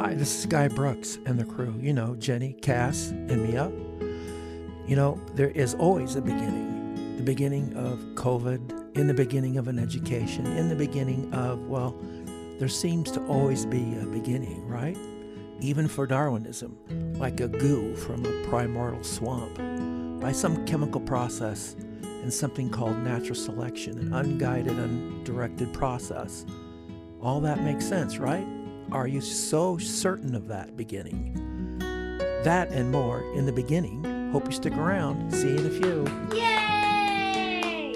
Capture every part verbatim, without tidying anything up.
Hi, this is Guy Brooks and the crew, you know, Jenny, Cass, and Mia. You know, there is always a beginning. The beginning of COVID, in the beginning of an education, in the beginning of, well, there seems to always be a beginning, right? Even for Darwinism, like a goo from a primordial swamp, by some chemical process and something called natural selection, an unguided, undirected process. All that makes sense, right? Are you so certain of that beginning? That and more in the beginning. Hope you stick around. See you in a few. Yay!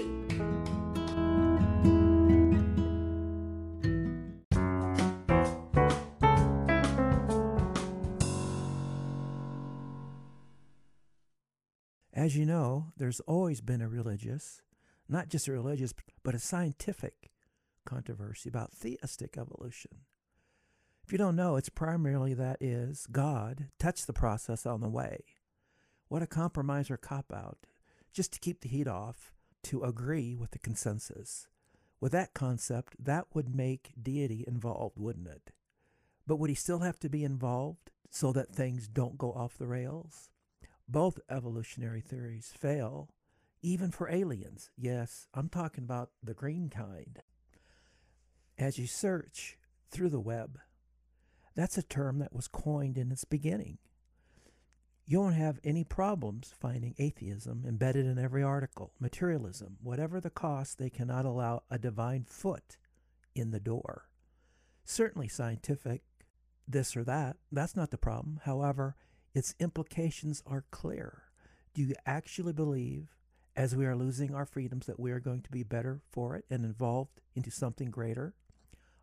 As you know, there's always been a religious, not just a religious, but a scientific controversy about theistic evolution. If you don't know, it's primarily that is, God touched the process on the way. What a compromise or cop-out, just to keep the heat off, to agree with the consensus. With that concept, that would make deity involved, wouldn't it? But would he still have to be involved so that things don't go off the rails? Both evolutionary theories fail, even for aliens. Yes, I'm talking about the green kind. As you search through the web, that's a term that was coined in its beginning. You won't have any problems finding atheism embedded in every article, materialism, whatever the cost, they cannot allow a divine foot in the door. Certainly scientific, this or that, that's not the problem. However, its implications are clear. Do you actually believe, as we are losing our freedoms, that we are going to be better for it and involved into something greater?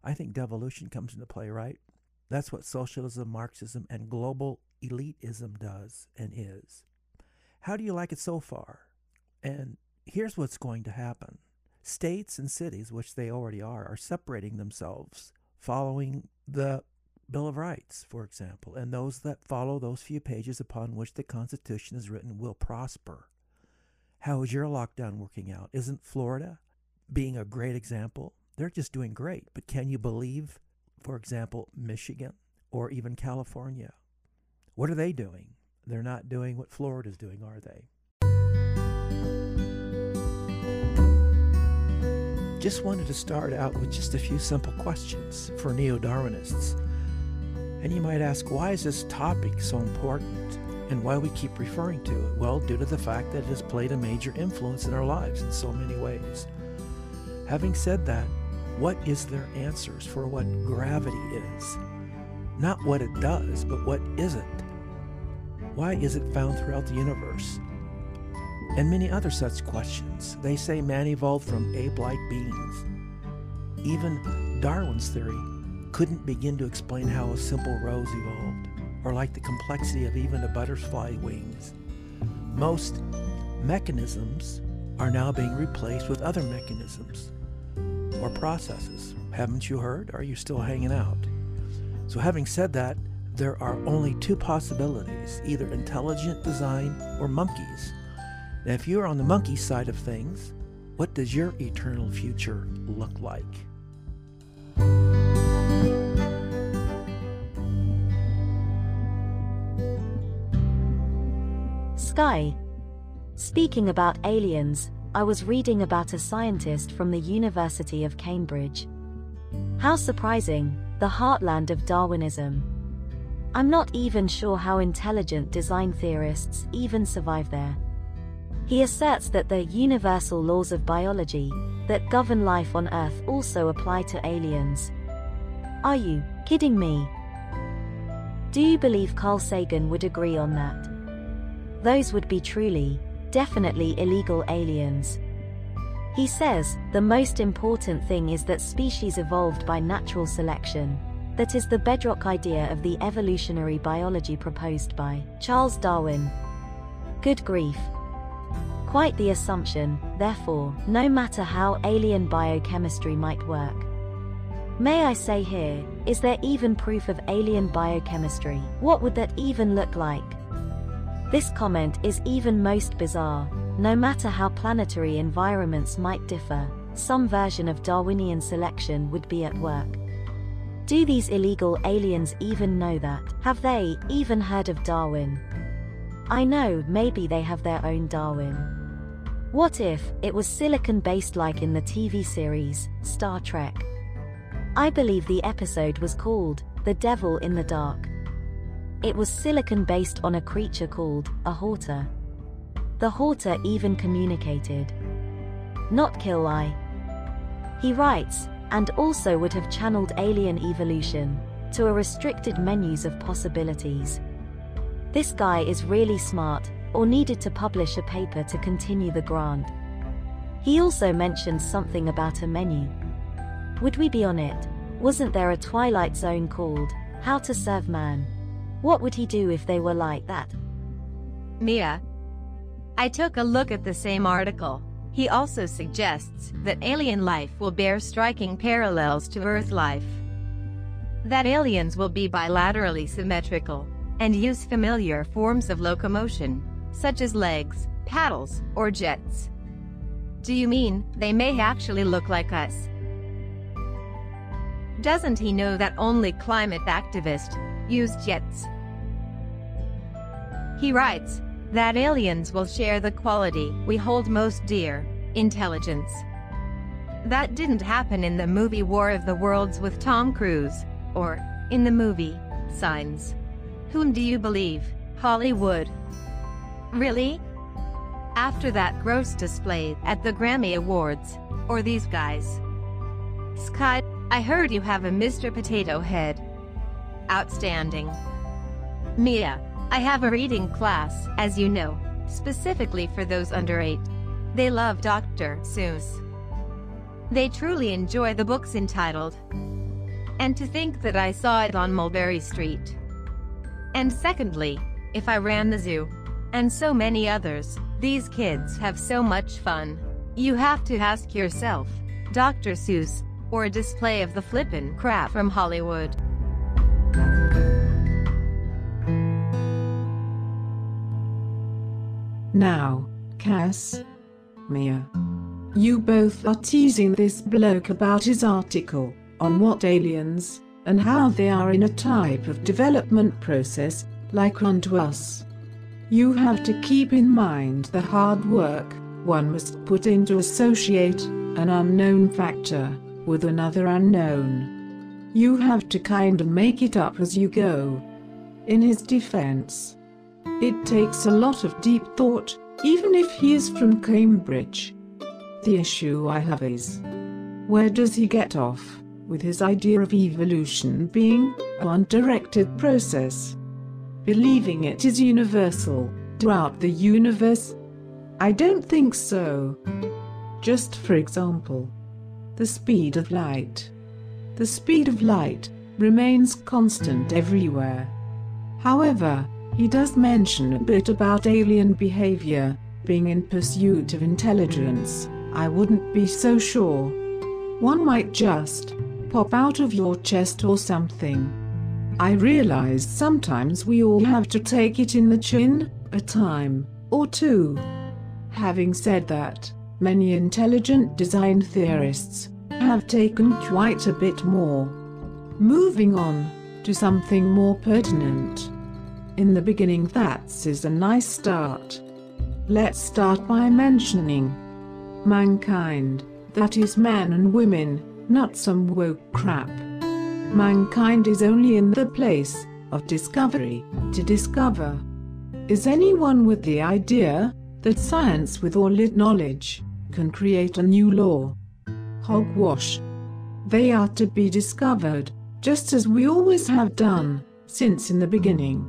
I think devolution comes into play, right? That's what socialism, Marxism, and global elitism does and is. How do you like it so far? And here's what's going to happen. States and cities, which they already are, are separating themselves, following the Bill of Rights, for example, and those that follow those few pages upon which the Constitution is written will prosper. How is your lockdown working out? Isn't Florida being a great example? They're just doing great, but can you believe, for example, Michigan or even California? What are they doing? They're not doing what Florida's doing, are they? Just wanted to start out with just a few simple questions for neo-Darwinists. And you might ask, why is this topic so important and why we keep referring to it? Well, due to the fact that it has played a major influence in our lives in so many ways. Having said that, what is their answers for what gravity is? Not what it does, but what is it? Why is it found throughout the universe? And many other such questions. They say man evolved from ape-like beings. Even Darwin's theory couldn't begin to explain how a simple rose evolved, or like the complexity of even a butterfly's wings. Most mechanisms are now being replaced with other mechanisms or processes. Haven't you heard? Are you still hanging out? So having said that, there are only two possibilities, either intelligent design or monkeys. Now, if you're on the monkey side of things, what does your eternal future look like? Sky. Speaking about aliens, I was reading about a scientist from the University of Cambridge. How surprising, the heartland of Darwinism. I'm not even sure how intelligent design theorists even survive there. He asserts that the universal laws of biology that govern life on Earth also apply to aliens. Are you kidding me? Do you believe Carl Sagan would agree on that? Those would be truly, definitely illegal aliens. He says, the most important thing is that species evolved by natural selection. That is the bedrock idea of the evolutionary biology proposed by Charles Darwin. Good grief. Quite the assumption, therefore, no matter how alien biochemistry might work. May I say here, is there even proof of alien biochemistry? What would that even look like? This comment is even most bizarre. No matter how planetary environments might differ, some version of Darwinian selection would be at work. Do these illegal aliens even know that? Have they even heard of Darwin? I know, maybe they have their own Darwin. What if it was silicon-based like in the T V series, Star Trek? I believe the episode was called The Devil in the Dark. It was silicon-based on a creature called a Horta. The Horta even communicated. Not kill I. He writes, and also would have channeled alien evolution to a restricted menus of possibilities. This guy is really smart, or needed to publish a paper to continue the grant. He also mentioned something about a menu. Would we be on it? Wasn't there a Twilight Zone called How to Serve Man? What would he do if they were like that? Mia, I took a look at the same article. He also suggests that alien life will bear striking parallels to Earth life. That aliens will be bilaterally symmetrical, and use familiar forms of locomotion, such as legs, paddles, or jets. Do you mean they may actually look like us? Doesn't he know that only climate activists use jets? He writes that aliens will share the quality we hold most dear, intelligence. That didn't happen in the movie War of the Worlds with Tom Cruise, or in the movie Signs. Whom do you believe, Hollywood? Really? After that gross display at the Grammy Awards, or these guys? Sky, I heard you have a Mister Potato Head. Outstanding. Mia, I have a reading class, as you know, specifically for those under eight. They love Doctor Seuss. They truly enjoy the books entitled And to Think That I Saw It on Mulberry Street. And secondly, If I Ran the Zoo. And so many others. These kids have so much fun. You have to ask yourself, Doctor Seuss, or a display of the flippin' crap from Hollywood. Now, Cass, Mia, you both are teasing this bloke about his article on what aliens, and how they are in a type of development process, like unto us. You have to keep in mind the hard work one must put in to associate an unknown factor with another unknown. You have to kinda make it up as you go. In his defense, it takes a lot of deep thought, even if he is from Cambridge. The issue I have is, where does he get off with his idea of evolution being a undirected process? Believing it is universal throughout the universe? I don't think so. Just for example, the speed of light. The speed of light remains constant everywhere. However, he does mention a bit about alien behavior being in pursuit of intelligence. I wouldn't be so sure. One might just pop out of your chest or something. I realize sometimes we all have to take it in the chin, a time or two. Having said that, many intelligent design theorists have taken quite a bit more. Moving on to something more pertinent. In the beginning, that's is a nice start. Let's start by mentioning mankind, that is man and women, not some woke crap. Mankind is only in the place of discovery to discover. Is anyone with the idea that science with all its knowledge can create a new law? Hogwash. They are to be discovered, just as we always have done, since in the beginning.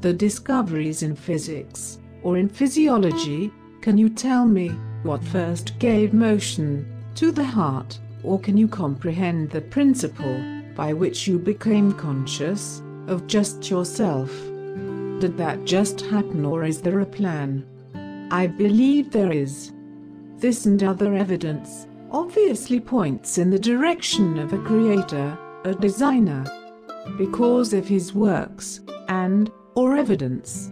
The discoveries in physics, or in physiology, can you tell me what first gave motion to the heart, or can you comprehend the principle by which you became conscious of just yourself? Did that just happen, or is there a plan? I believe there is. This and other evidence obviously points in the direction of a creator, a designer, because of his works and or evidence.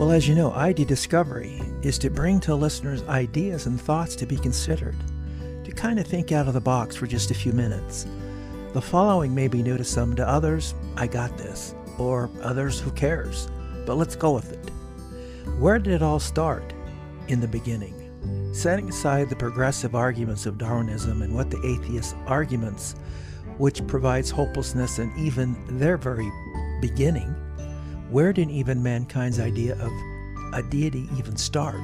Well, as you know, I D Discovery is to bring to listeners ideas and thoughts to be considered, to kind of think out of the box for just a few minutes. The following may be new to some, to others, I got this, or others, who cares, but let's go with it. Where did it all start? In the beginning. Setting aside the progressive arguments of Darwinism and what the atheist arguments, which provides hopelessness and even their very beginning, where did even mankind's idea of a deity even start?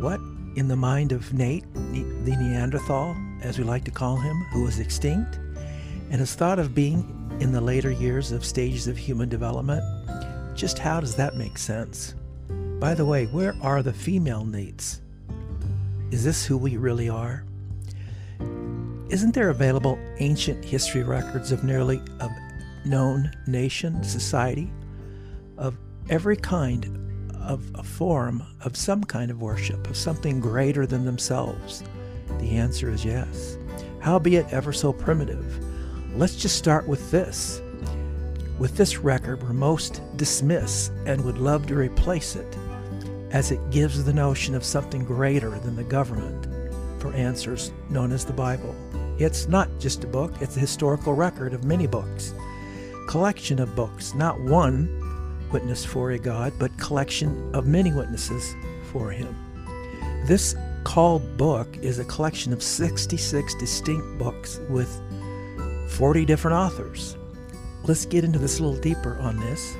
What, in the mind of Nate, the Neanderthal, as we like to call him, who was extinct, and his thought of being in the later years of stages of human development? Just how does that make sense? By the way, where are the female Nates? Is this who we really are? Isn't there available ancient history records of nearly a known nation, society, of every kind of a form of some kind of worship, of something greater than themselves? The answer is yes, howbeit ever so primitive. Let's just start with this. With this record where most dismiss and would love to replace it, as it gives the notion of something greater than the government for answers, known as the Bible. It's not just a book, it's a historical record of many books. Collection of books, not one witness for a God, but collection of many witnesses for him. This called book is a collection of sixty-six distinct books with forty different authors. Let's get into this a little deeper on this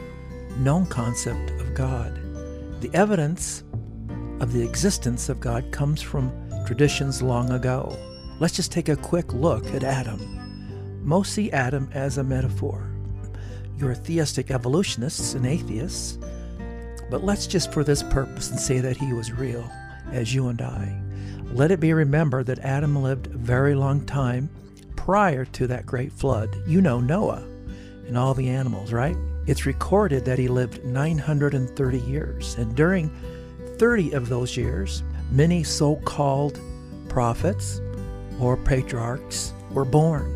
known concept of God. The evidence of the existence of God comes from traditions long ago. Let's just take a quick look at Adam. Most see Adam as a metaphor. You're theistic evolutionists and atheists, but let's just for this purpose and say that he was real, as you and I. Let it be remembered that Adam lived a very long time prior to that great flood. You know Noah and all the animals, right? It's recorded that he lived nine hundred thirty years, and during thirty of those years, many so-called prophets or patriarchs were born.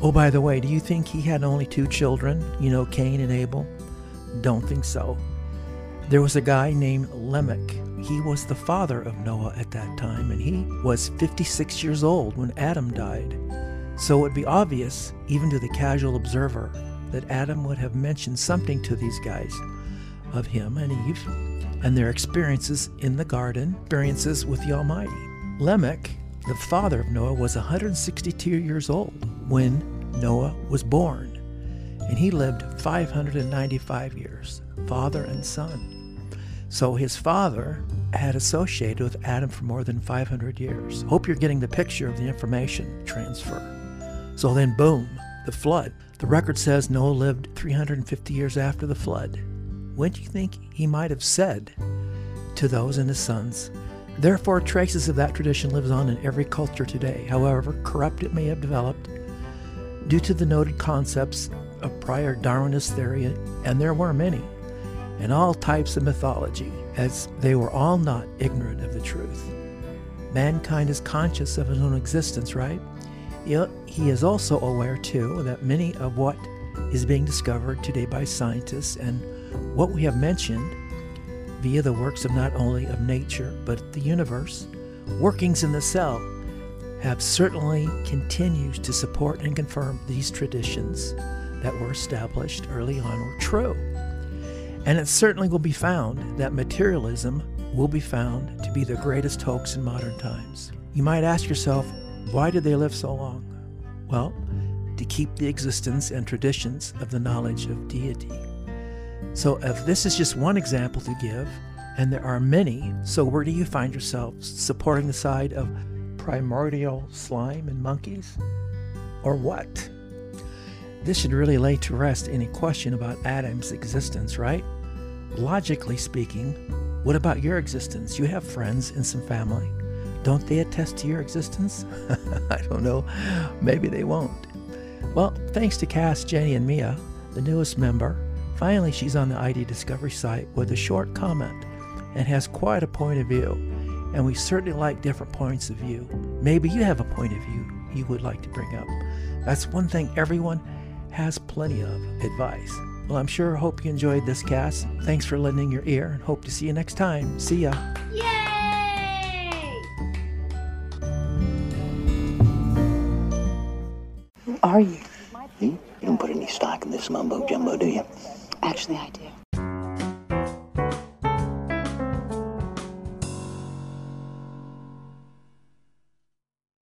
Oh, by the way, do you think he had only two children, you know, Cain and Abel? Don't think so. There was a guy named Lamech. He was the father of Noah at that time, and he was fifty-six years old when Adam died. So it would be obvious, even to the casual observer, that Adam would have mentioned something to these guys of him and Eve and their experiences in the garden, experiences with the Almighty. Lamech, the father of Noah, was one hundred sixty-two years old when Noah was born, and he lived five hundred ninety-five years, father and son. So his father had associated with Adam for more than five hundred years. Hope you're getting the picture of the information transfer. So then, boom, the flood. The record says Noah lived three hundred fifty years after the flood. What do you think he might have said to those and his sons? Therefore, traces of that tradition lives on in every culture today, however corrupt it may have developed, due to the noted concepts of prior Darwinist theory, and there were many, and all types of mythology, as they were all not ignorant of the truth. Mankind is conscious of his own existence, right? He is also aware, too, that many of what is being discovered today by scientists and what we have mentioned via the works of not only of nature, but the universe, workings in the cell, have certainly continued to support and confirm these traditions that were established early on were true. And it certainly will be found that materialism will be found to be the greatest hoax in modern times. You might ask yourself, why did they live so long? Well, to keep the existence and traditions of the knowledge of deity. So if this is just one example to give, and there are many, so where do you find yourself? Supporting the side of primordial slime and monkeys? Or what? This should really lay to rest any question about Adam's existence, right? Logically speaking, what about your existence? You have friends and some family. Don't they attest to your existence? I don't know. Maybe they won't. Well, thanks to Cass, Jenny, and Mia, the newest member. Finally, she's on the I D Discovery site with a short comment and has quite a point of view. And we certainly like different points of view. Maybe you have a point of view you would like to bring up. That's one thing everyone has plenty of, advice. Well, I'm sure hope you enjoyed this cast. Thanks for lending your ear, and hope to see you next time. See ya. Yay! Who are you? Hmm? You don't put any stock in this mumbo jumbo, do you? Actually, I do.